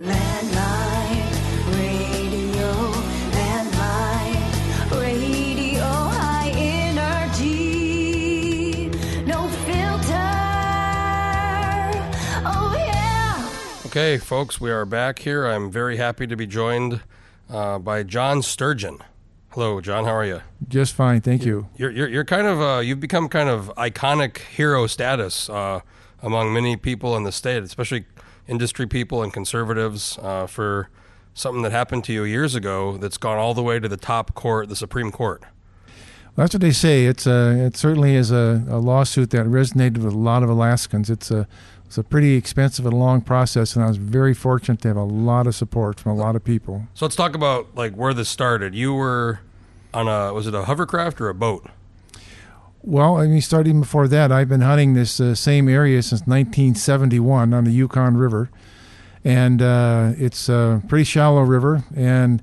Landline radio, high energy, no filter, oh yeah. Okay, folks, we are back here. I'm very happy to be joined by John Sturgeon. Hello, John. How are you? Just fine, thank you. You're kind of you've become kind of iconic hero status among many people in the state, especially industry people and conservatives, for something that happened to you years ago that's gone all the way to the top court, the Supreme Court. Well, that's what they say. It certainly is a lawsuit that resonated with a lot of Alaskans. It's a pretty expensive and long process, and I was very fortunate to have a lot of support from a lot of people. So let's talk about like where this started. You were on was it a hovercraft or a boat? Well, I mean, starting before that, I've been hunting this same area since 1971 on the Yukon River, and it's a pretty shallow river. And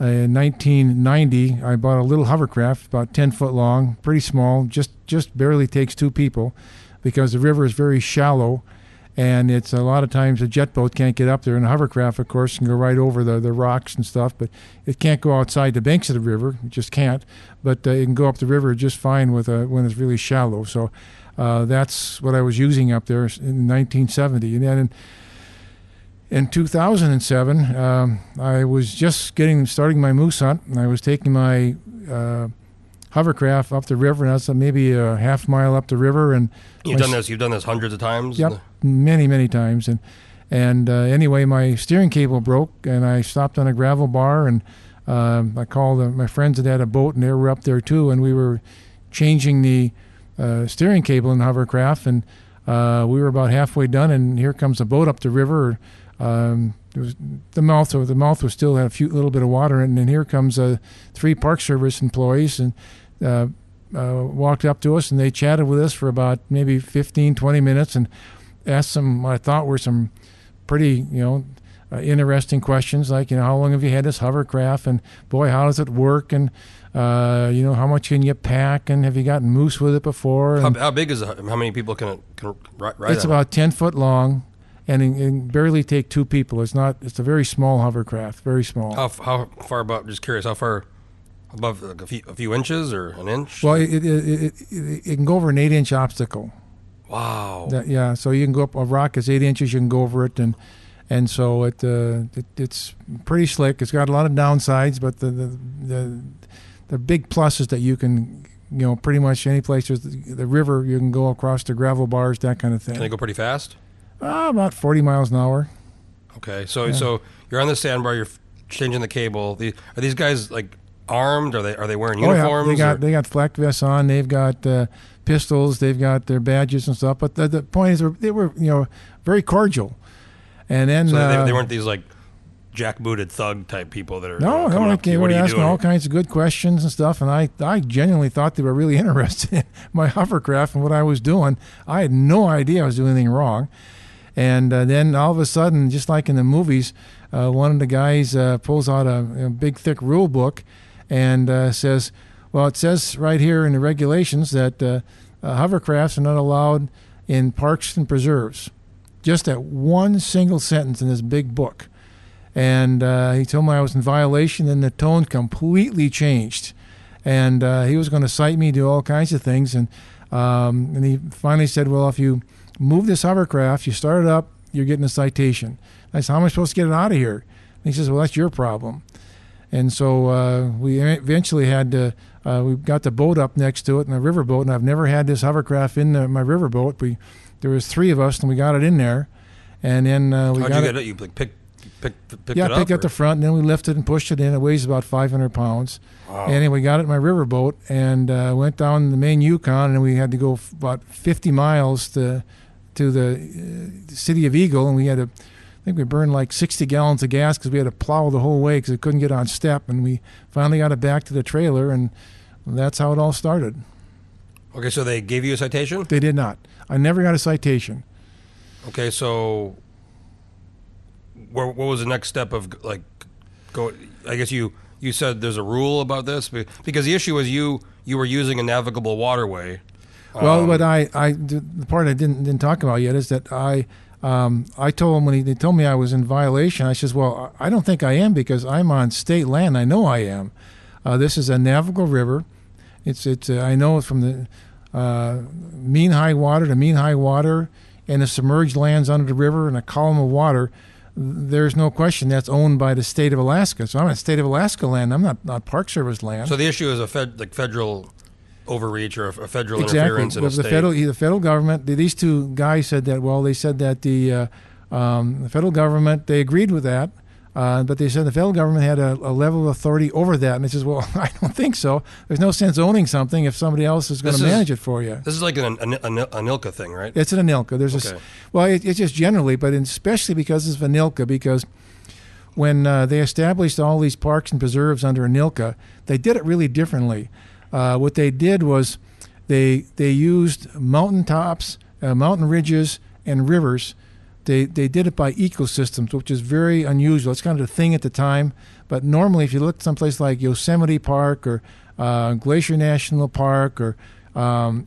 in 1990, I bought a little hovercraft, about 10 foot long, pretty small, just barely takes two people, because the river is very shallow. And it's a lot of times a jet boat can't get up there, and a hovercraft, of course, can go right over the rocks and stuff, but it can't go outside the banks of the river. It just can't. But it can go up the river just fine when it's really shallow. So that's what I was using up there in 1970. And then in 2007, I was just starting my moose hunt, and I was taking my hovercraft up the river, and that's maybe a half mile up the river. And you've done this hundreds of times. Yep, many times. And anyway, my steering cable broke, and I stopped on a gravel bar, and I called my friends that had a boat, and they were up there too, and we were changing the steering cable in the hovercraft, and we were about halfway done, and here comes a boat up the river. It was the mouth was still had a little bit of water, and then here comes three Park Service employees, and walked up to us, and they chatted with us for about maybe 15-20 minutes, and asked some what I thought were some pretty interesting questions, like how long have you had this hovercraft, and boy, how does it work, and how much can you pack, and have you gotten moose with it before? And how big is it? How many people can ride? It's about 10 foot long. And barely take two people. It's a very small hovercraft, very small. How far above? Just curious, how far above? Like a few inches or an inch? Well, it can go over an 8-inch obstacle. Wow. Yeah, so you can go up a rock is 8 inches. You can go over it, and so it's pretty slick. It's got a lot of downsides, but the big plus is that you can, pretty much any place there's the river, you can go across the gravel bars, that kind of thing. Can they go pretty fast? About 40 miles an hour. Okay, so yeah. So you're on the sandbar, you're changing the cable. Are these guys like armed? Are they wearing uniforms? Yeah. They got flak vests on. They've got pistols. They've got their badges and stuff. But the point is, they were very cordial. And then so they weren't these like jackbooted thug type people that are they were asking all kinds of good questions and stuff. And I genuinely thought they were really interested in my hovercraft and what I was doing. I had no idea I was doing anything wrong. And then all of a sudden, just like in the movies, one of the guys pulls out a big, thick rule book and says, well, it says right here in the regulations that hovercrafts are not allowed in parks and preserves. Just that one single sentence in this big book. And he told me I was in violation, and the tone completely changed. And he was going to cite me, do all kinds of things. And he finally said, well, if you move this hovercraft, you start it up, you're getting a citation. I said, how am I supposed to get it out of here? And he says, well, that's your problem. And so we eventually had to, we got the boat up next to it in a riverboat, and I've never had this hovercraft in my riverboat. There was three of us, and we got it in there. And then we got it. How'd you get it? You picked it up? Yeah, picked up the front, and then we lifted and pushed it in. It weighs about 500 pounds. Wow. And then we got it in my riverboat, and went down the main Yukon, and we had to go about 50 miles to the city of Eagle, and we had I think we burned like 60 gallons of gas because we had to plow the whole way because it couldn't get on step, and we finally got it back to the trailer, and that's how it all started. Okay, so they gave you a citation? They did not. I never got a citation. Okay, so what was the next step of like go? I guess you said there's a rule about this because the issue was you were using a navigable waterway. Well, what the part I didn't talk about yet is that I I told him when they told me I was in violation, I says, well, I don't think I am because I'm on state land. I know I am. This is a Nabucco River. It's I know from the mean high water to mean high water and the submerged lands under the river and a column of water. There's no question that's owned by the state of Alaska. So I'm on state of Alaska land. I'm not Park Service land. So the issue is the federal overreach or a federal interference in a state. Exactly. The federal government, these two guys said that, well, they said that the federal government, they agreed with that, but they said the federal government had a level of authority over that. And it says, well, I don't think so. There's no sense owning something if somebody else is going to manage it for you. This is like an ANILCA thing, right? It's an ANILCA. It's just generally, but especially because it's ANILCA, because when they established all these parks and preserves under ANILCA, they did it really differently. What they did was they used mountaintops, mountain ridges, and rivers. They did it by ecosystems, which is very unusual. It's kind of a thing at the time. But normally, if you look someplace like Yosemite Park or Glacier National Park or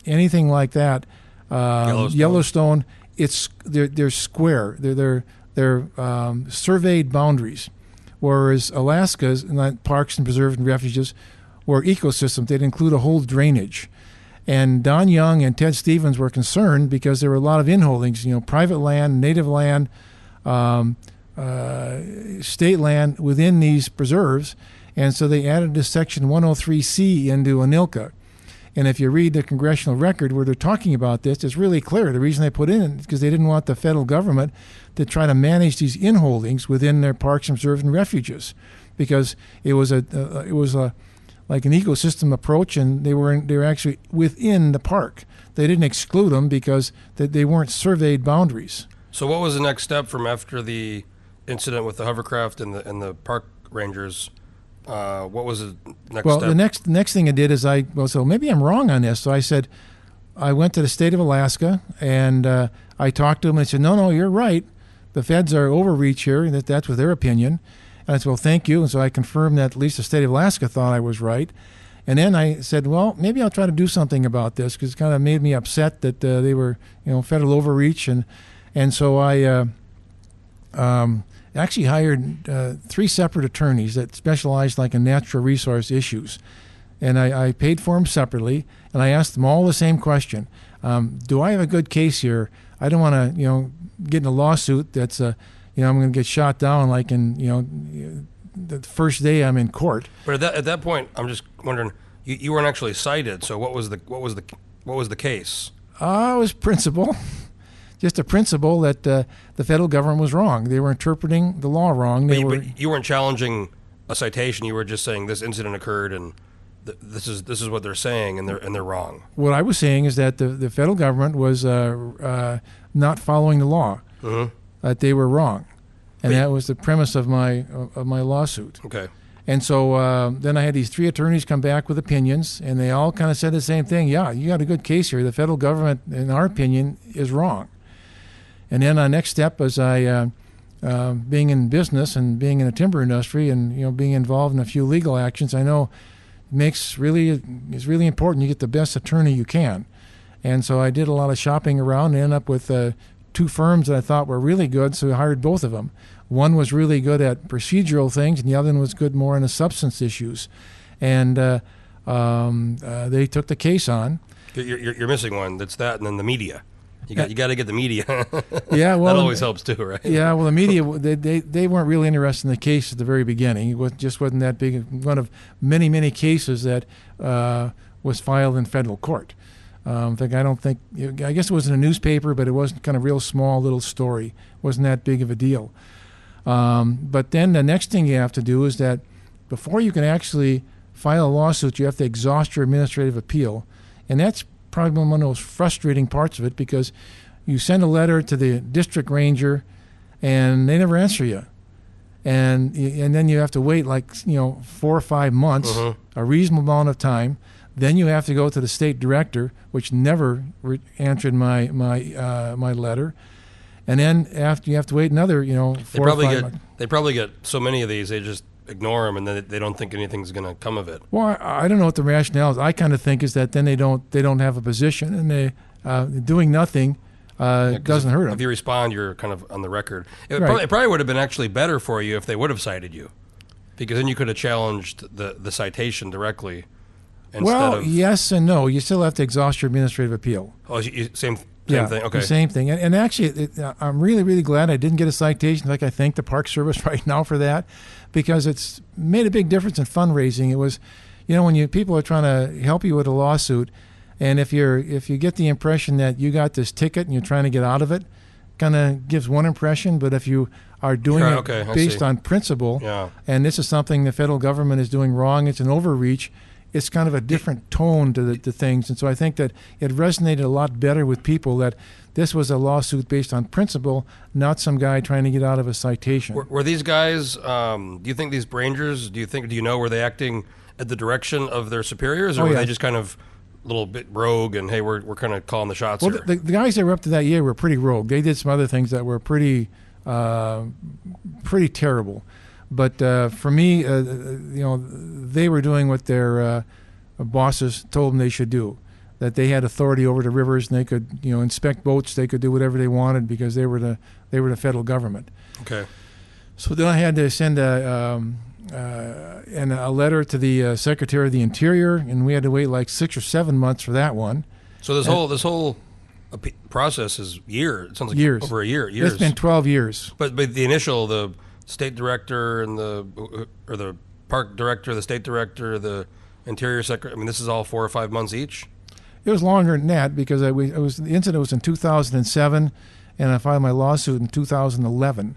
anything like that, Yellowstone, they're square. They're surveyed boundaries. Whereas Alaska's parks and preserves and refuges were ecosystems. They'd include a whole drainage. And Don Young and Ted Stevens were concerned because there were a lot of inholdings, private land, native land, state land within these preserves. And so they added this Section 103C into ANILCA. And if you read the congressional record where they're talking about this, it's really clear. The reason they put in it is because they didn't want the federal government to try to manage these inholdings within their parks and preserves and refuges, because it was like an ecosystem approach, and they were actually within the park. They didn't exclude them because they weren't surveyed boundaries. So what was the next step from after the incident with the hovercraft and the park rangers? What was the next step? Well, the next thing I did is so maybe I'm wrong on this. So I said, I went to the state of Alaska, and I talked to them, and they said, no, you're right. The feds are overreach here, and that's what their opinion. And I said, well, thank you. And so I confirmed that at least the state of Alaska thought I was right. And then I said, well, maybe I'll try to do something about this, because it kind of made me upset that they were, federal overreach. And so I actually hired three separate attorneys that specialized in natural resource issues. And I paid for them separately, and I asked them all the same question. Do I have a good case here? I don't want to, get in a lawsuit that's a I'm going to get shot down the first day I'm in court. But at that point, I'm just wondering, you weren't actually cited. So what was the case? It was principle, just a principle that the federal government was wrong. They were interpreting the law wrong. But you weren't challenging a citation. You were just saying this incident occurred and this is what they're saying, and they're wrong. What I was saying is that the federal government was not following the law. Mm-hmm. That they were wrong, and that was the premise of my lawsuit. Okay. And so then I had these three attorneys come back with opinions, and they all kind of said the same thing. Yeah, you got a good case here. The federal government, in our opinion, is wrong. And then our next step was I being in business and being in the timber industry and being involved in a few legal actions. I know it's really important you get the best attorney you can, and so I did a lot of shopping around and ended up with two firms that I thought were really good, so we hired both of them. One was really good at procedural things, and the other one was good more in the substance issues. And they took the case on. You're missing one. That's that, and then the media. You got to get the media. Yeah, well, that always helps too, right? Yeah, well, the media they weren't really interested in the case at the very beginning. It just wasn't that big. One of many cases that was filed in federal court. I guess it was in a newspaper, but it wasn't kind of real small little story. It wasn't that big of a deal. But then the next thing you have to do is that before you can actually file a lawsuit, you have to exhaust your administrative appeal. And that's probably one of those frustrating parts of it, because you send a letter to the district ranger and they never answer you. And then you have to wait 4 or 5 months, uh-huh, a reasonable amount of time. Then you have to go to the state director, which never answered my letter, and then after you have to wait another 4 or 5 months. They probably get so many of these they just ignore them, and then they don't think anything's going to come of it. Well, I don't know what the rationale is. I kind of think is that then they don't have a position, and they doing nothing It doesn't hurt them. If you respond, you're kind of on the record. It probably would have been actually better for you if they would have cited you, because then you could have challenged the citation directly. Well, yes and no. You still have to exhaust your administrative appeal. Oh, same thing. Okay. Same thing. And actually, I'm really, really glad I didn't get a citation. Like, I thank the Park Service right now for that, because it's made a big difference in fundraising. It was, you know, when people are trying to help you with a lawsuit, and if you get the impression that you got this ticket and you're trying to get out of it, kind of gives one impression. But if you are doing it based on principle, and this is something the federal government is doing wrong, it's an overreach, it's kind of a different tone to the things. And so I think that it resonated a lot better with people that this was a lawsuit based on principle, not some guy trying to get out of a citation. Were these guys, do you think these Brangers, were they acting at the direction of their superiors, or were they just kind of a little bit rogue and, hey, we're kind of calling the shots here? The guys that were up to that year were pretty rogue. They did some other things that were pretty terrible. But for me, they were doing what their bosses told them they should do, that they had authority over the rivers and they could, inspect boats, they could do whatever they wanted because they were the federal government. Okay. So then I had to send a letter to the Secretary of the Interior, and we had to wait like 6 or 7 months for that one. So this whole process is years. It sounds like years. Over a year. Years. It's been 12 years. But the state director and the park director, the state director, the interior secretary. I mean, this is all 4 or 5 months each. It was longer than that because the incident was in 2007, and I filed my lawsuit in 2011.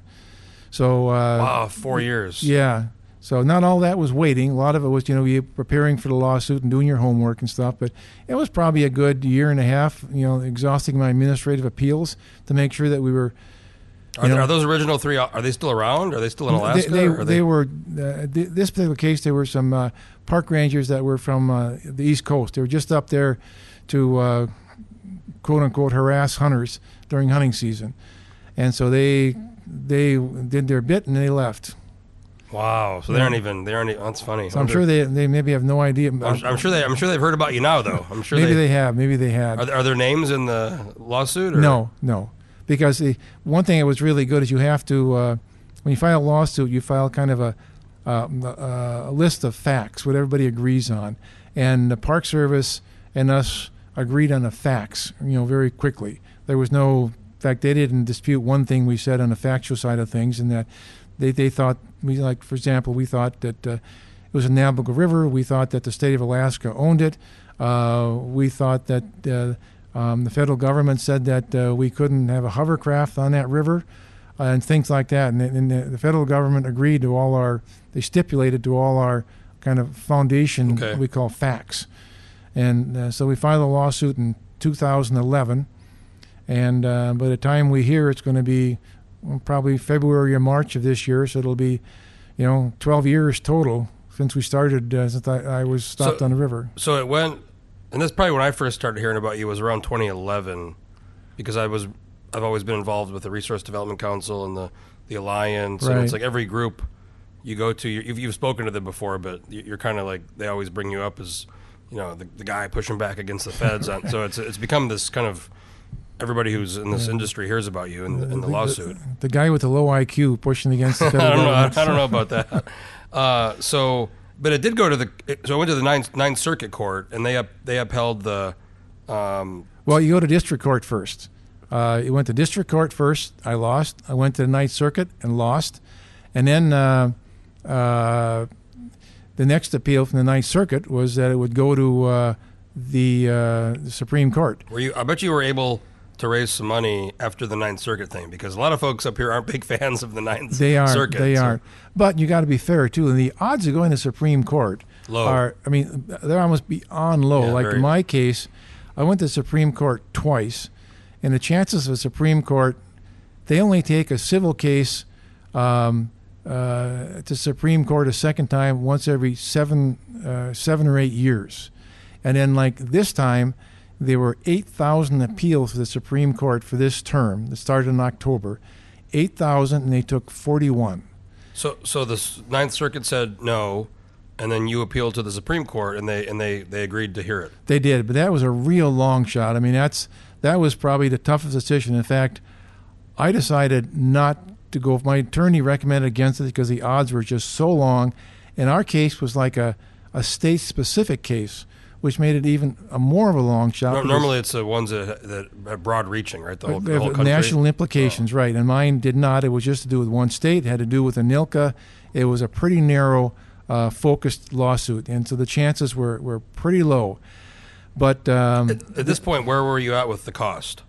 So 4 years. Yeah. So not all that was waiting. A lot of it was, you preparing for the lawsuit and doing your homework and stuff. But it was probably a good year and a half, exhausting my administrative appeals to make sure that we were. Are those original three? Are they still around? Are they still in Alaska? They were. This particular case, there were some park rangers that were from the East Coast. They were just up there to quote unquote harass hunters during hunting season, and so they did their bit and they left. Wow! So they aren't even. They aren't. That's funny. So I'm sure they maybe have no idea. I'm sure they've heard about you now, though. I'm sure maybe they have. Maybe they have. Are there names in the lawsuit? Or? No. Because one thing that was really good is you have to, when you file a lawsuit, you file kind of a list of facts, what everybody agrees on. And the Park Service and us agreed on the facts, very quickly. There was in fact, they didn't dispute one thing we said on the factual side of things, and that they thought, for example, we thought that it was a Nabucco River. We thought that the state of Alaska owned it. We thought that... the federal government said that we couldn't have a hovercraft on that river and things like that. And the federal government agreed to they stipulated to all our kind of foundation we call facts. And so we filed a lawsuit in 2011. And by the time we hear, it's going to be probably February or March of this year. So it'll be, 12 years total since we started, since I was stopped on the river. So it went... And that's probably when I first started hearing about you was around 2011, because I've always been involved with the Resource Development Council and the Alliance. Right. And it's like every group you go to, you've spoken to them before, but you're kind of like they always bring you up as the guy pushing back against the feds. Right. So it's become this kind of everybody who's in this industry hears about you in the lawsuit. The guy with the low IQ pushing against the federal government. I don't know about that. But it did go to so I went to the Ninth Circuit Court, and they upheld the... Well, you go to district court first. You went to district court first. I lost. I went to the Ninth Circuit and lost. And then the next appeal from the Ninth Circuit was that it would go to the Supreme Court. I bet you were able to raise some money after the Ninth Circuit thing, because a lot of folks up here aren't big fans of the Ninth Circuit. They aren't. But you got to be fair, too. And the odds of going to Supreme Court they're almost beyond low. Yeah, in my case, I went to Supreme Court twice, and the chances of a Supreme Court, they only take a civil case to Supreme Court a second time once every 7 or 8 years. And then this time, there were 8,000 appeals to the Supreme Court for this term that started in October. 8,000, and they took 41. So the Ninth Circuit said no, and then you appealed to the Supreme Court, and they agreed to hear it. They did, but that was a real long shot. I mean, that's that was probably the toughest decision. In fact, I decided not to go. My attorney recommended against it because the odds were just so long. And our case was like a state-specific case, which made it even more of a long shot. Normally it's the ones that have broad reaching, right? The whole country. National implications, oh. Right. And mine did not. It was just to do with one state. It had to do with ANILCA. It was a pretty narrow, focused lawsuit. And so the chances were pretty low. But at this point, where were you at with the cost?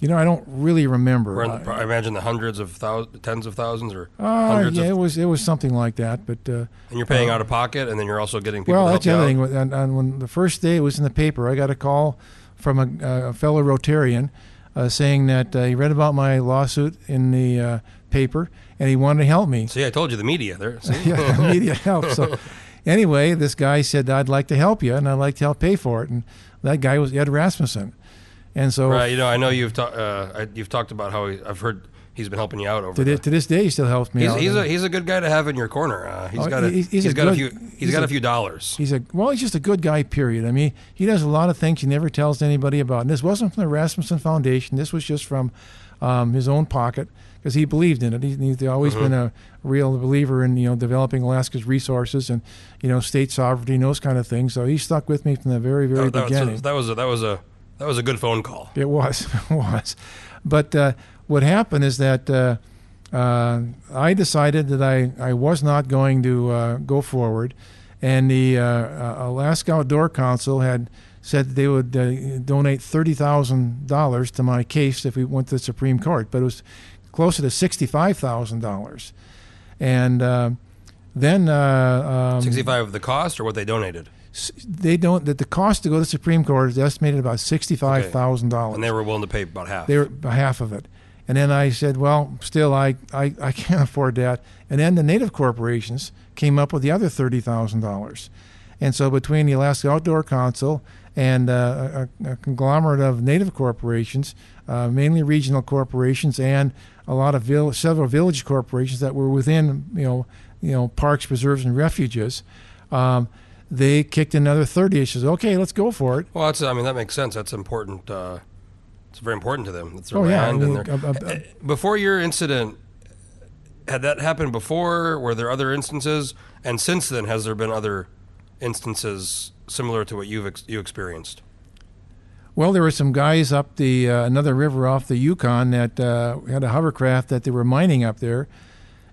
You know, I don't really remember. I imagine the hundreds of thousands, tens of thousands, or hundreds. Yeah, it was something like that. But and you're paying out of pocket, and then you're also getting people. Well, that's the other thing. And when the first day it was in the paper, I got a call from a fellow Rotarian saying that he read about my lawsuit in the paper, and he wanted to help me. See, I told you the media there. Yeah, the media helps. So anyway, this guy said, "I'd like to help you, and I'd like to help pay for it." And that guy was Ed Rasmussen. And so, right, you know, I know you've talked about how I've heard he's been helping you out over to this day. He still helps me out. He's a good guy to have in your corner. He's got a few dollars. He's just a good guy. Period. I mean, he does a lot of things he never tells anybody about. And this wasn't from the Rasmussen Foundation. This was just from his own pocket because he believed in it. He's always been a real believer in developing Alaska's resources and state sovereignty and those kind of things. So he stuck with me from the very beginning. That was a good phone call. It was. But what happened is that I decided that I was not going to go forward. And the Alaska Outdoor Council had said that they would donate $30,000 to my case if we went to the Supreme Court. But it was closer to $65,000. And then... 65 of the cost or what they donated? The cost to go to the Supreme Court is estimated about $65,000. Okay. And they were willing to pay about half. They were half of it. And then I said, well, still, I can't afford that. And then the native corporations came up with the other $30,000. And so between the Alaska Outdoor Council and a conglomerate of native corporations, mainly regional corporations, and a lot of several village corporations that were within parks, preserves, and refuges, they kicked another 30. She says, "Okay, let's go for it." Well, that makes sense. That's important. It's very important to them. That's their land. Before your incident, had that happened before? Were there other instances? And since then, has there been other instances similar to what you've you experienced? Well, there were some guys up the another river off the Yukon that had a hovercraft that they were mining up there.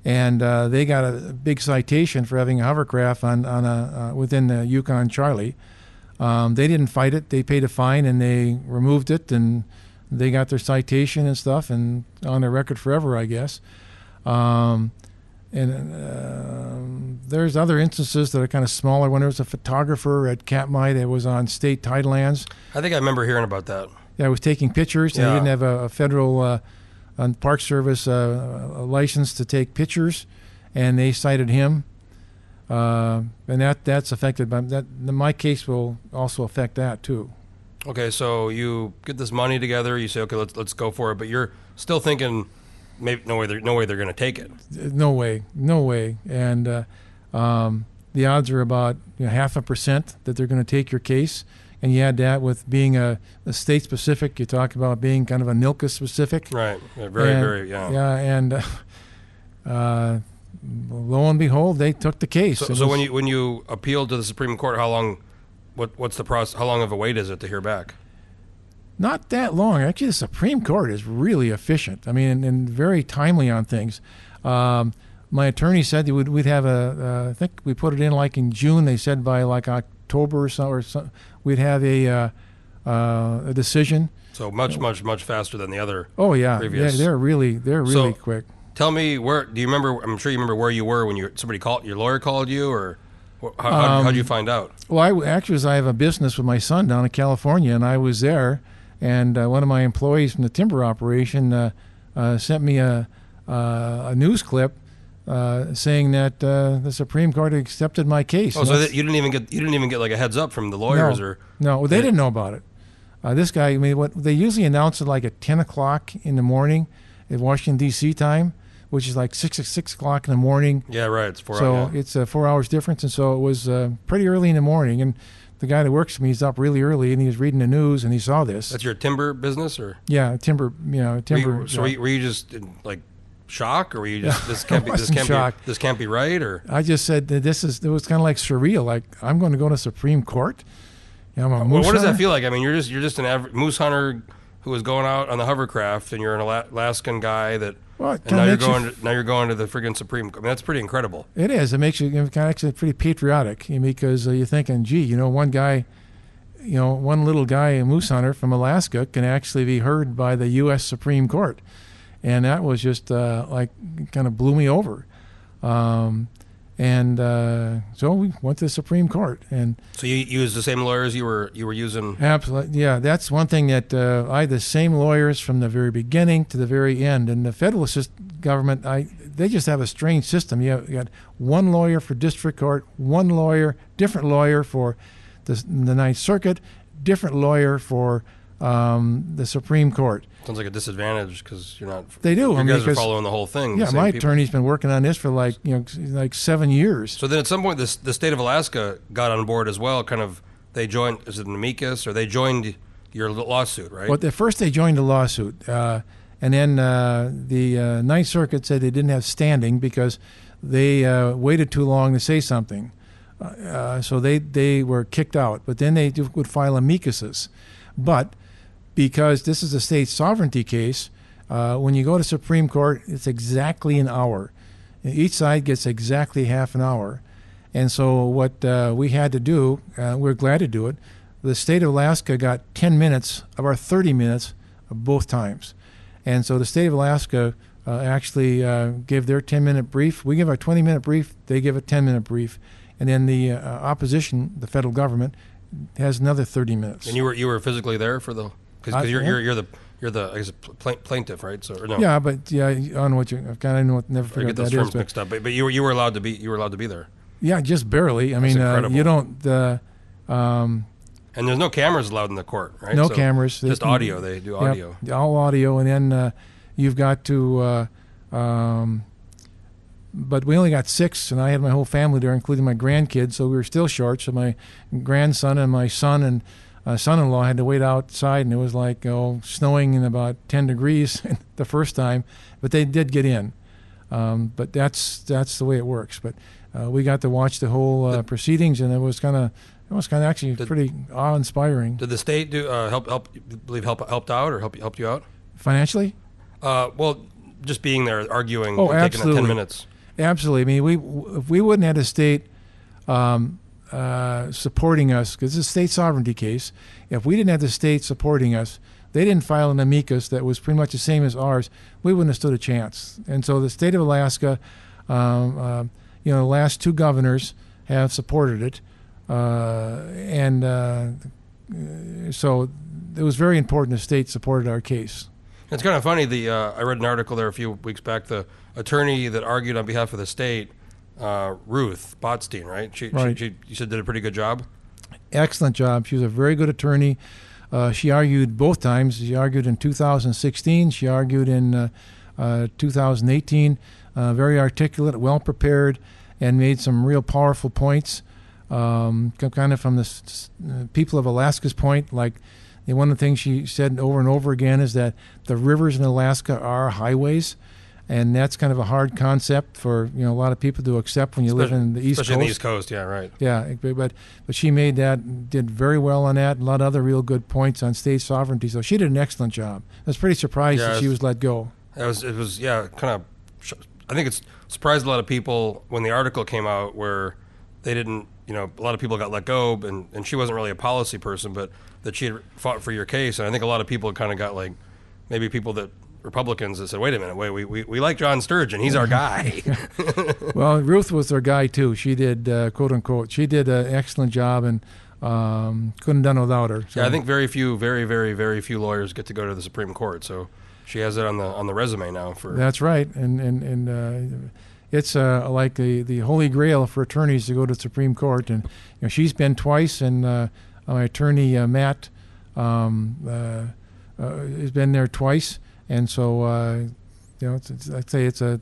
And they got a big citation for having a hovercraft within the Yukon Charlie. They didn't fight it. They paid a fine and they removed it, and they got their citation and stuff, and on their record forever, I guess. There's other instances that are kind of smaller. When there was a photographer at Katmai that was on state title lands. I think I remember hearing about that. Yeah, I was taking pictures, and he didn't have a federal... on Park Service a license to take pictures, and they cited him, and that's affected by that. My case will also affect that too. Okay, so you get this money together, you say, okay, let's go for it, but you're still thinking, maybe no way they're going to take it. No way, and the odds are about 0.5% that they're going to take your case. And you had that with being a state-specific. You talk about being kind of ANILCA-specific. Right. Yeah, very, yeah. Yeah, and lo and behold, they took the case. So when you appealed to the Supreme Court, how long? What's the process? How long of a wait is it to hear back? Not that long. Actually, the Supreme Court is really efficient. I mean, and very timely on things. My attorney said that we'd have I think we put it in like in June. They said by like October or so, we'd have a decision. So much faster than the other. Oh yeah, previous. Yeah, they're really quick. Tell me, where do you remember? I'm sure you remember where you were when your lawyer called you, or how did you find out? Well, I have a business with my son down in California, and I was there, and one of my employees from the timber operation sent me a news clip. Saying that the Supreme Court accepted my case. Oh, so you didn't even get like a heads up from the lawyers? No, they didn't know about it. This guy, they usually announce it like at 10:00 in the morning, at Washington D.C. time, which is like 6 o'clock in the morning. Yeah, right. It's 4 hours. So it's 4 hours difference, and so it was pretty early in the morning, and the guy that works for me, he's up really early, and he was reading the news, and he saw this. That's your timber business, or? Yeah, timber. You know, timber. Were you just like shocked, or were you just this can't be right, or? I just said that it was kind of like surreal. Like, I'm going to go to Supreme Court. You know, I'm a moose hunter. What does that feel like? I mean, you're just an average moose hunter who was going out on the hovercraft, and you're an Alaskan guy that. Well, and now you're going to the friggin' Supreme Court. I mean, that's pretty incredible. It is. It makes you actually pretty patriotic, because you're thinking, gee, one little guy, a moose hunter from Alaska, can actually be heard by the U.S. Supreme Court, and that was just kind of blew me over. So we went to the Supreme Court, and so you used the same lawyers you were using. Absolutely, yeah. That's one thing that I had the same lawyers from the very beginning to the very end. And the federal government, they just have a strange system. You got one lawyer for district court, different lawyer for the Ninth Circuit, different lawyer for the Supreme Court. Sounds like a disadvantage because you're not. They do. You guys are following the whole thing. Yeah, my attorney's been working on this for like 7 years. So then at some point, the state of Alaska got on board as well. Kind of, they joined. Is it an amicus, or they joined your lawsuit, right? Well, first they joined the lawsuit, and then the Ninth Circuit said they didn't have standing because they waited too long to say something, so they were kicked out. But then they would file amicuses, but. Because this is a state sovereignty case, when you go to Supreme Court, it's exactly an hour. Each side gets exactly half an hour. And so what we had to do, we're glad to do it, the state of Alaska got 10 minutes of our 30 minutes both times. And so the state of Alaska actually gave their 10-minute brief. We give our 20-minute brief. They give a 10-minute brief. And then the opposition, the federal government, has another 30 minutes. And you were physically there for the... Because you're the I guess, plaintiff, right? So or no? Yeah, but yeah, on what you kind of know what never figured I get those terms mixed up. But you were allowed to be there. Yeah, just barely. I mean, you don't. And there's no cameras allowed in the court, right? No cameras. Just audio. They do audio. Yeah, all audio, and then you've got to. But we only got 6, and I had my whole family there, including my grandkids. So we were still short. So my grandson and my son and. Son-in-law had to wait outside, and it was like snowing in about 10 degrees the first time, but they did get in. But that's the way it works. But we got to watch the whole proceedings, and it was kind of actually pretty awe-inspiring. Did the state do help you out financially? Well, just being there, arguing, taking 10 minutes. Absolutely. I mean, if we wouldn't have had a state. Supporting us, because it's a state sovereignty case. If we didn't have the state supporting us, they didn't file an amicus that was pretty much the same as ours, we wouldn't have stood a chance. And so the state of Alaska, the last 2 governors have supported it. So it was very important the state supported our case. It's kind of funny, I read an article there a few weeks back, the attorney that argued on behalf of the state, Ruth Botstein, right? She said did a pretty good job. Excellent job. She was a very good attorney. She argued both times. She argued in 2016. She argued in 2018. Very articulate, well prepared, and made some real powerful points. Kind of from the people of Alaska's point, like one of the things she said over and over again is that the rivers in Alaska are highways. And that's kind of a hard concept for a lot of people to accept when you live in the East Coast. Especially in the East Coast, yeah, right. Yeah, but she made that, did very well on that, and a lot of other real good points on state sovereignty. So she did an excellent job. I was pretty surprised that she was let go. I think it surprised a lot of people when the article came out where they didn't, a lot of people got let go, and she wasn't really a policy person, but that she had fought for your case. And I think a lot of people kind of got like, maybe people that, Republicans that said, wait a minute, we like John Sturgeon. He's our guy. Well, Ruth was our guy, too. She did, quote-unquote, she did an excellent job and couldn't have done it without her. So. Yeah, I think very few lawyers get to go to the Supreme Court. So she has it on the resume now. That's right. And it's like the holy grail for attorneys to go to the Supreme Court. And she's been twice, and my attorney, Matt, has been there twice. And so, I'd say it's a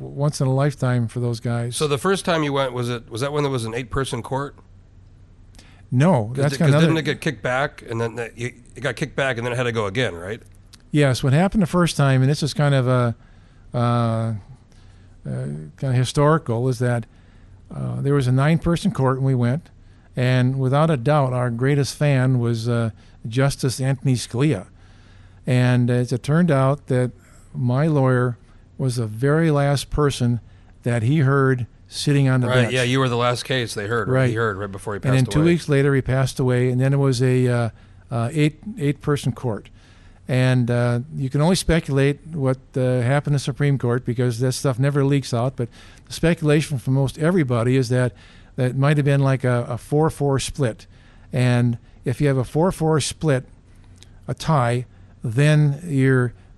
once in a lifetime for those guys. So the first time you went, was that when there was an 8-person court? No, that's because didn't it get kicked back, and then it got kicked back, and then it had to go again, right? Yes. What happened the first time, and this is kind of a kind of historical, is that there was a 9-person court, and we went, and without a doubt, our greatest fan was Justice Anthony Scalia, and as it turned out, that my lawyer was the very last person that he heard sitting on the bench. Yeah, you were the last case they heard. Right. He heard right before he passed away. And then 2 weeks later, he passed away, and then it was a eight-person court. And you can only speculate what happened in the Supreme Court, because that stuff never leaks out, but the speculation from most everybody is that that might have been like a 4-4 split. And if you have a 4-4 split, a tie, then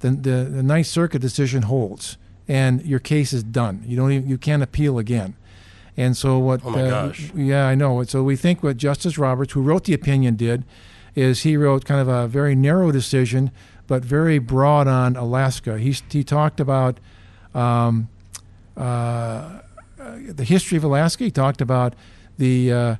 the Ninth Circuit decision holds, and your case is done. You can't appeal again. And so what? Oh my gosh! Yeah, I know. So we think what Justice Roberts, who wrote the opinion, did is he wrote kind of a very narrow decision, but very broad on Alaska. He talked about the history of Alaska. He talked about the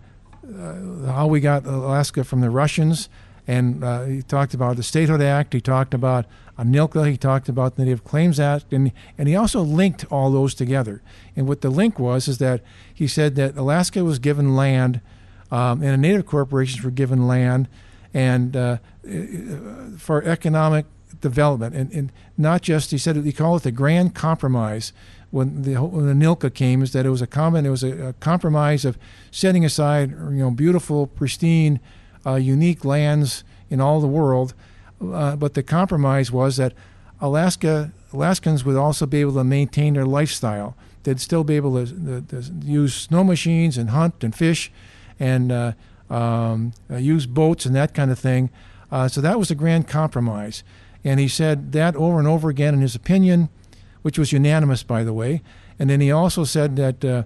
how we got Alaska from the Russians, and he talked about the Statehood Act. He talked about ANILCA, he talked about the Native Claims Act, and he also linked all those together. And what the link was is that he said that Alaska was given land, and Native corporations were given land, and for economic development, and not just, he called it the Grand Compromise. When ANILCA came, is that it was a compromise of setting aside beautiful, pristine, unique lands in all the world. But the compromise was that Alaskans would also be able to maintain their lifestyle. They'd still be able to use snow machines and hunt and fish and use boats and that kind of thing. So that was the Grand Compromise. And he said that over and over again in his opinion, which was unanimous, by the way. And then he also said that, and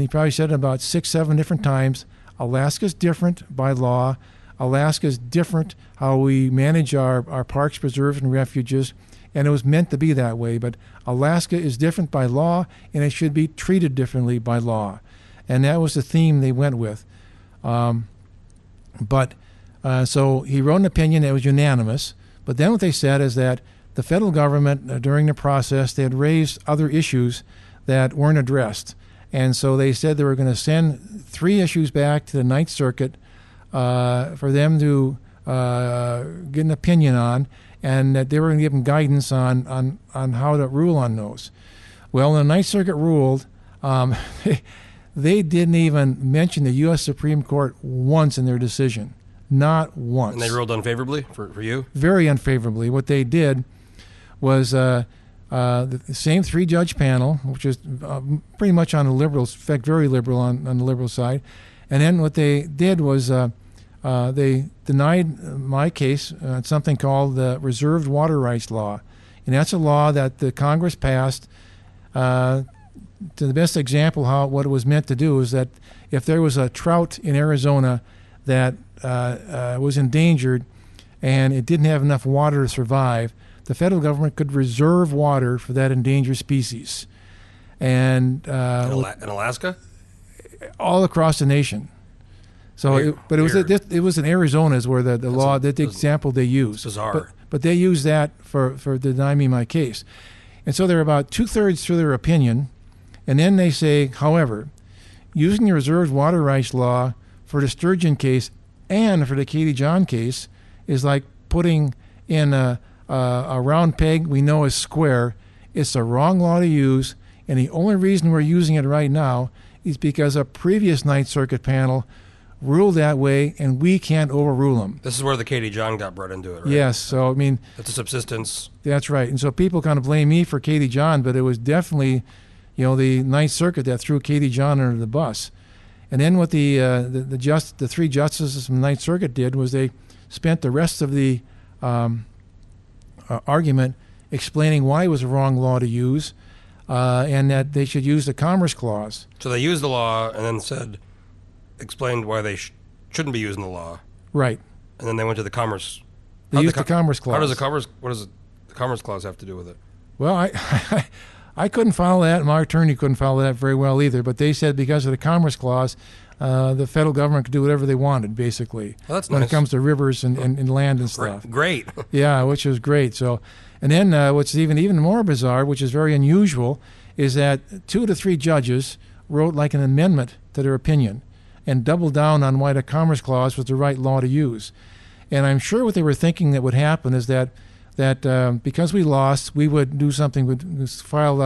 he probably said it about 6, 7 different times, Alaska's different by law. Alaska's different how we manage our parks, preserves, and refuges, and it was meant to be that way. But Alaska is different by law, and it should be treated differently by law. And that was the theme they went with. So he wrote an opinion that was unanimous. But then what they said is that the federal government, during the process, they had raised other issues that weren't addressed. And so they said they were going to send 3 issues back to the Ninth Circuit for them to get an opinion on, and that they were going to give them guidance on how to rule on those. Well, the Ninth Circuit ruled. They didn't even mention the U.S. Supreme Court once in their decision, not once. And they ruled unfavorably for you? Very unfavorably. What they did was the same 3-judge panel, which is pretty much on the liberals, in fact, very liberal on the liberal side. And then what they did was they denied my case on something called the Reserved Water Rights Law. And that's a law that the Congress passed. To the best example, what it was meant to do is that if there was a trout in Arizona that was endangered and it didn't have enough water to survive, the federal government could reserve water for that endangered species. And in Alaska? All across the nation. So, it was in Arizona is where the law, the example they used. Bizarre. But they used that for denying me my case. And so they're about 2/3 through their opinion, and then they say, however, using the Reserved Water Rights Law for the Sturgeon case and for the Katie John case is like putting in a round peg we know is square. It's the wrong law to use, and the only reason we're using it right now is because a previous Ninth Circuit panel ruled that way, and we can't overrule them. This is where the Katie John got brought into it, right? Yes. So, I mean, that's a subsistence. That's right. And so people kind of blame me for Katie John, but it was definitely, the Ninth Circuit that threw Katie John under the bus. And then what the 3 justices from the Ninth Circuit did was they spent the rest of the argument explaining why it was the wrong law to use. And that they should use the Commerce Clause. So they used the law and then explained why they shouldn't be using the law. Right. And then they went to the Commerce. They used the Commerce Clause. How does the Commerce Clause have to do with it? Well, I couldn't follow that, and my attorney couldn't follow that very well either. But they said because of the Commerce Clause, the federal government could do whatever they wanted, basically, when it comes to rivers and land and stuff. Great. Yeah, which is great. So, and then what's even more bizarre, which is very unusual, is that 2 to 3 judges wrote like an amendment to their opinion and doubled down on why the Commerce Clause was the right law to use. And I'm sure what they were thinking that would happen is that because we lost, we would do something, would file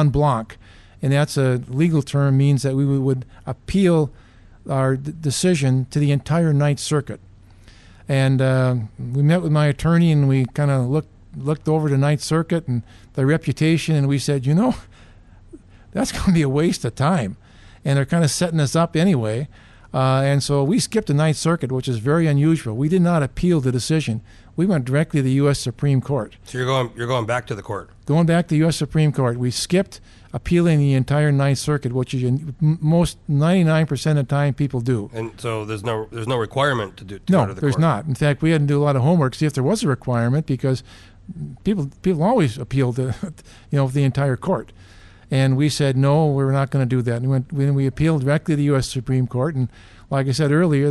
en bloc. And that's a legal term, means that we would appeal our decision to the entire Ninth Circuit. And we met with my attorney, and we kind of looked over the Ninth Circuit and their reputation, and we said, that's going to be a waste of time. And they're kind of setting us up anyway. And so we skipped the Ninth Circuit, which is very unusual. We did not appeal the decision. We went directly to the U.S. Supreme Court. So you're going back to the court. Going back to the U.S. Supreme Court. We skipped appealing the entire Ninth Circuit, which is most 99% of the time people do. And so there's no requirement to do to no, go to the there's court. Not. In fact, we had to do a lot of homework to see if there was a requirement, because people always appeal to the entire court. And we said, no, we're not going to do that. And we appealed directly to the U.S. Supreme Court. And like I said earlier,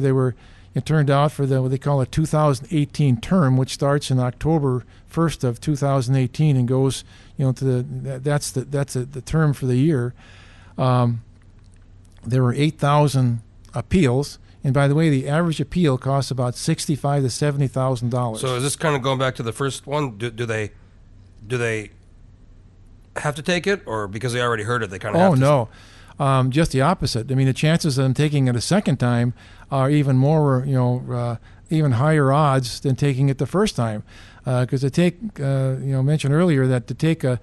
it turned out for what they call a 2018 term, which starts in October 1st of 2018 and goes, to the term for the year. There were 8,000 appeals. And by the way, the average appeal costs about $65,000 to $70,000. So is this kind of going back to the first one? Do they have to take it, or because they already heard it, they kind of have to? Oh, no. Just the opposite. I mean, the chances of them taking it a second time are even more, even higher odds than taking it the first time. Because to take, mentioned earlier that to take a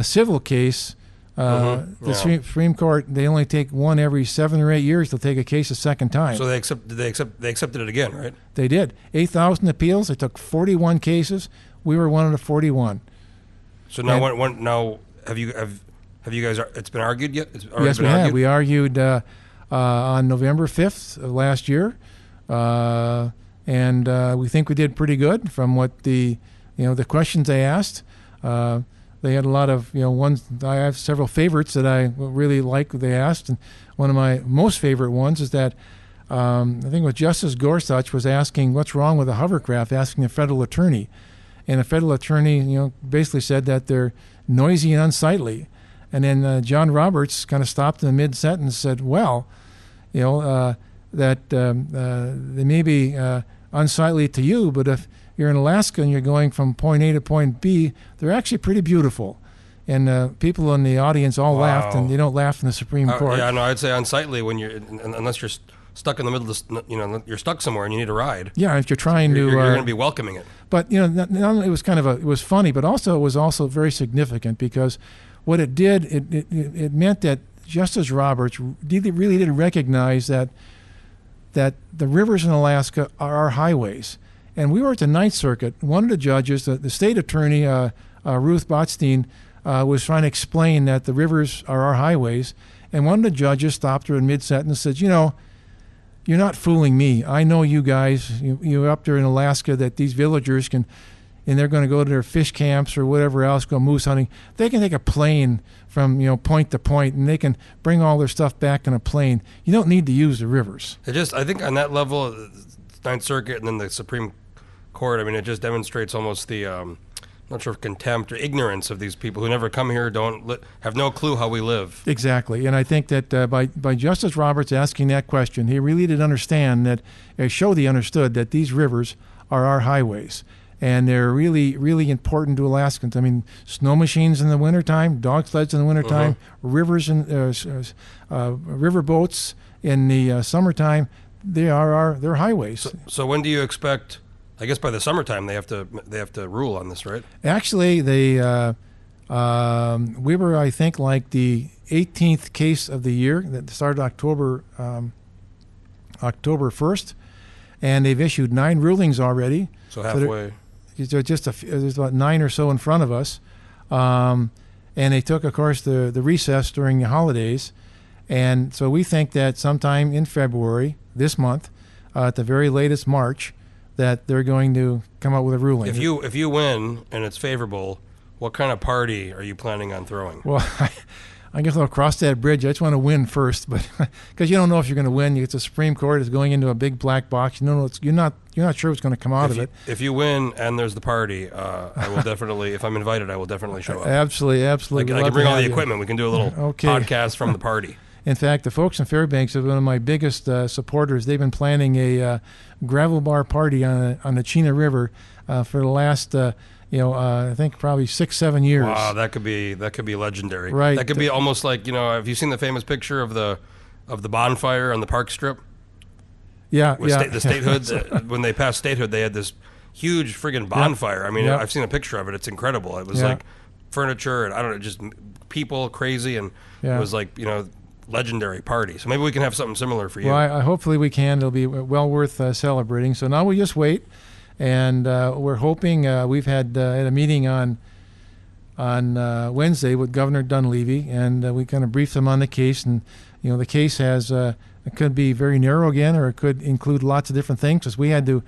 civil case, Supreme Court, they only take one every 7 or 8 years. They'll take a case a second time. So they accepted it again, right? They did. 8,000 appeals. They took 41 cases. We were one of the 41. So now, have you guys? It's been argued yet? Yes, we have. We argued on November 5th of last year, and we think we did pretty good from what the questions they asked. They had a lot of ones. I have several favorites that I really like. They asked, and one of my most favorite ones is that I think with Justice Gorsuch was asking, "What's wrong with a hovercraft?" Asking the federal attorney. And the federal attorney, basically said that they're noisy and unsightly. And then John Roberts kind of stopped in the mid-sentence, said, "Well, that they may be unsightly to you, but if you're in Alaska and you're going from point A to point B, they're actually pretty beautiful." And people in the audience all laughed, and they don't laugh in the Supreme Court. Yeah, no, I'd say unsightly when unless you're stuck in the middle of you're stuck somewhere and you need a ride. Yeah, if you're going to be welcoming it. But it was kind of it was funny, but also it was also very significant, because what it did, it meant that Justice Roberts really did recognize that the rivers in Alaska are our highways. And we were at the Ninth Circuit. One of the judges, the state attorney Ruth Botstein, was trying to explain that the rivers are our highways, and one of the judges stopped her in mid-sentence and said, "You're not fooling me. I know you guys, you're up there in Alaska, that these villagers can, and they're going to go to their fish camps or whatever else, go moose hunting. They can take a plane from, point to point, and they can bring all their stuff back in a plane. You don't need to use the rivers." I think on that level, the Ninth Circuit and then the Supreme Court, I mean, it just demonstrates almost the, not sure if contempt or ignorance of these people who never come here, have no clue how we live. Exactly. And I think that by Justice Roberts asking that question, he really did understand that, he understood that these rivers are our highways. And they're really, really important to Alaskans. I mean, snow machines in the wintertime, dog sleds in the wintertime, rivers and river boats in the summertime, they're highways. So when do you expect... I guess by the summertime they have to rule on this, right? Actually, we were, I think, like the 18th case of the year that started October 1st, and they've issued 9 rulings already. So halfway. So there's about 9 or so in front of us, and they took, of course, the recess during the holidays, and so we think that sometime in February this month, at the very latest March, that they're going to come out with a ruling. If you win and it's favorable, what kind of party are you planning on throwing? Well, I guess I'll cross that bridge. I just want to win first, but because you don't know if you're going to win. It's the Supreme Court is going into a big black box. You don't know, you're not sure what's going to come out of it. If you win and there's the party, I will definitely. If I'm invited, I will definitely show up. Absolutely, absolutely. I can bring all the equipment. We can do a little podcast from the party. In fact, the folks in Fairbanks are one of my biggest supporters. They've been planning a gravel bar party on the Chena River for the last. I think probably 6-7 years. Wow, that could be legendary. Right. That could be almost like, have you seen the famous picture of the bonfire on the Park Strip? Yeah, with yeah. The statehood, when they passed statehood, they had this huge friggin' bonfire. Yeah. I mean, yeah. I've seen a picture of it. It's incredible. It was like furniture and I don't know, just people crazy, and it was like, legendary party. So maybe we can have something similar for you. Well, I hopefully we can. It'll be well worth celebrating. So now we just wait. And we're hoping we've had at a meeting on Wednesday with Governor Dunleavy, and we kind of briefed him on the case. And the case has it could be very narrow again, or it could include lots of different things. Because we had to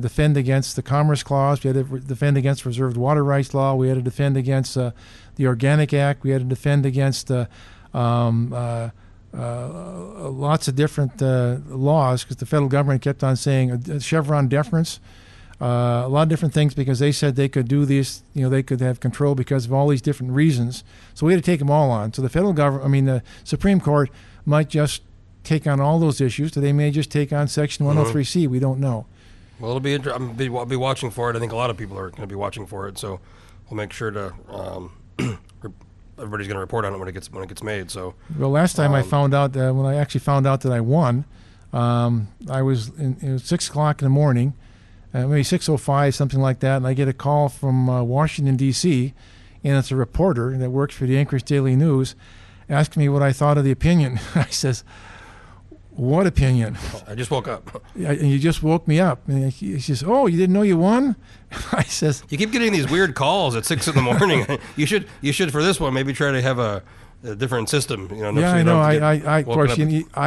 defend against the Commerce Clause, we had to defend against Reserved Water Rights Law, we had to defend against the Organic Act, we had to defend against lots of different laws, because the federal government kept on saying Chevron deference. A lot of different things, because they said they could do this, they could have control because of all these different reasons. So we had to take them all on. So the federal government, the Supreme Court might just take on all those issues, so they may just take on Section 103C. We don't know. Well, it'll be interesting. I'll be watching for it. I think a lot of people are going to be watching for it. So we'll make sure to everybody's going to report on it when it gets made. So last time I found out when I actually found out that I won, I was it was 6:00 in the morning. Maybe 6:05, something like that, and I get a call from Washington, D.C., and it's a reporter that works for the Anchorage Daily News asking me what I thought of the opinion. I says, what opinion? I just woke up. And you just woke me up. And he says, oh, you didn't know you won? I says, you keep getting these weird calls at 6 in the morning. you should, for this one, maybe try to have a different system. I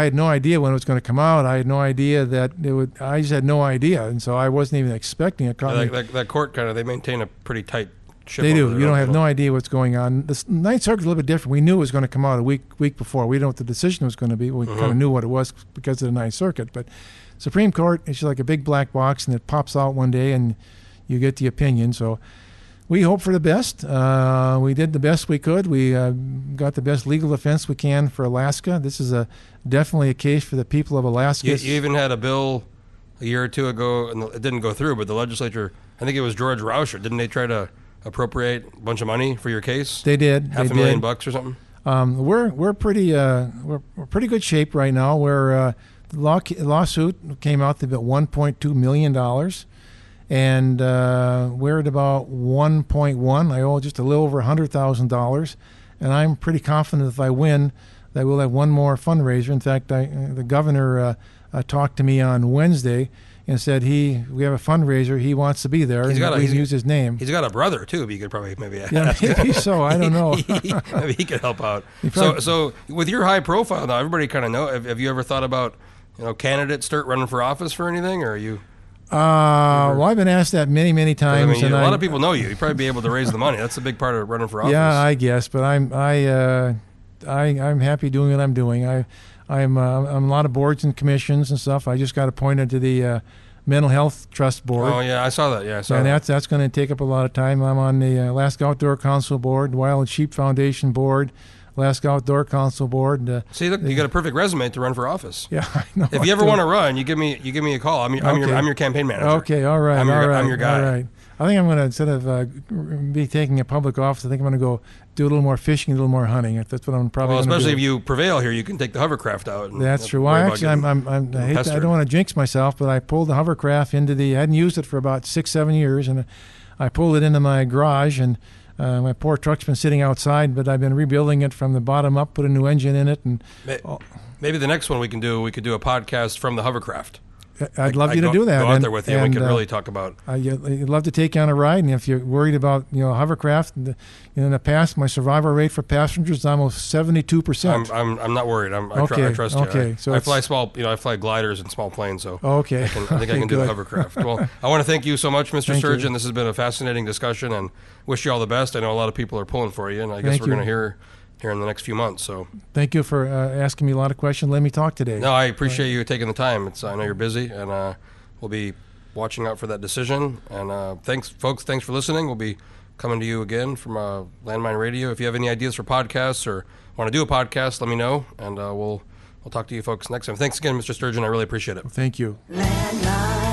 had no idea when it was going to come out. I had no idea that it would. I just had no idea, and so I wasn't even expecting it. That court they maintain a pretty tight ship. They do. You don't have no idea what's going on. The Ninth Circuit is a little bit different. We knew it was going to come out a week before. We didn't know what the decision was going to be. We kind of knew what it was because of the Ninth Circuit. But Supreme Court is like a big black box, and it pops out one day, and you get the opinion. So. We hope for the best. We did the best we could. We got the best legal defense we can for Alaska. This is definitely a case for the people of Alaska. You even had a bill a year or two ago, and it didn't go through, but the legislature, I think it was George Rauscher, didn't they try to appropriate a bunch of money for your case? They did. $500,000 or something? We're pretty good shape right now. The lawsuit came out to about $1.2 million. And we're at about 1.1. I owe just a little over $100,000, and I'm pretty confident if I win, that we'll have one more fundraiser. In fact, the governor talked to me on Wednesday and said we have a fundraiser. He wants to be there. He can use his name. He's got a brother too. You could probably maybe ask. Maybe so. I don't know. Maybe he could help out. So with your high profile now, everybody kind of know. Have you ever thought about candidate start running for office for anything, or are you? I've been asked that many, many times. A lot of people know you. You'd probably be able to raise the money. That's a big part of running for office. Yeah, I guess. But I'm happy doing what I'm doing. I'm a lot of boards and commissions and stuff. I just got appointed to the Mental Health Trust Board. Oh yeah, I saw that. That's going to take up a lot of time. I'm on the Alaska Outdoor Council Board, Wild and Sheep Foundation Board. Alaska Outdoor Council Board. See, look, you got a perfect resume to run for office. Yeah, I know. If you ever want to run, you give me a call. I'm your campaign manager. Okay, all right, I'm your guy. All right. I think I'm going to, instead of be taking a public office, I think I'm going to go do a little more fishing, a little more hunting. That's what I'm probably going to do. Well, especially if you prevail here, you can take the hovercraft out. That's true. Well, actually, I don't want to jinx myself, but I pulled the hovercraft I hadn't used it for about 6-7 years, and I pulled it into my garage, and my poor truck's been sitting outside, but I've been rebuilding it from the bottom up, put a new engine in it. And maybe the next one we could do a podcast from the hovercraft. I'd love to do that. Go out there with you, and we could really talk about. I'd love to take you on a ride, and if you're worried about hovercraft, in the past, my survival rate for passengers is almost 72%. I'm not worried. I trust you. Okay, so I fly small. I fly gliders and small planes, so okay. I think I can do the hovercraft. Well, I want to thank you so much, Mr. Sturgeon. This has been a fascinating discussion, and wish you all the best. I know a lot of people are pulling for you, and I guess we're going to hear here in the next few months. So thank you for asking me a lot of questions. Let me talk today. No, I appreciate you taking the time. I know you're busy, and we'll be watching out for that decision. And thanks, folks. Thanks for listening. We'll be coming to you again from Landmine Radio. If you have any ideas for podcasts or want to do a podcast, let me know, and we'll talk to you folks next time. Thanks again, Mr. Sturgeon. I really appreciate it. Thank you. Landmine.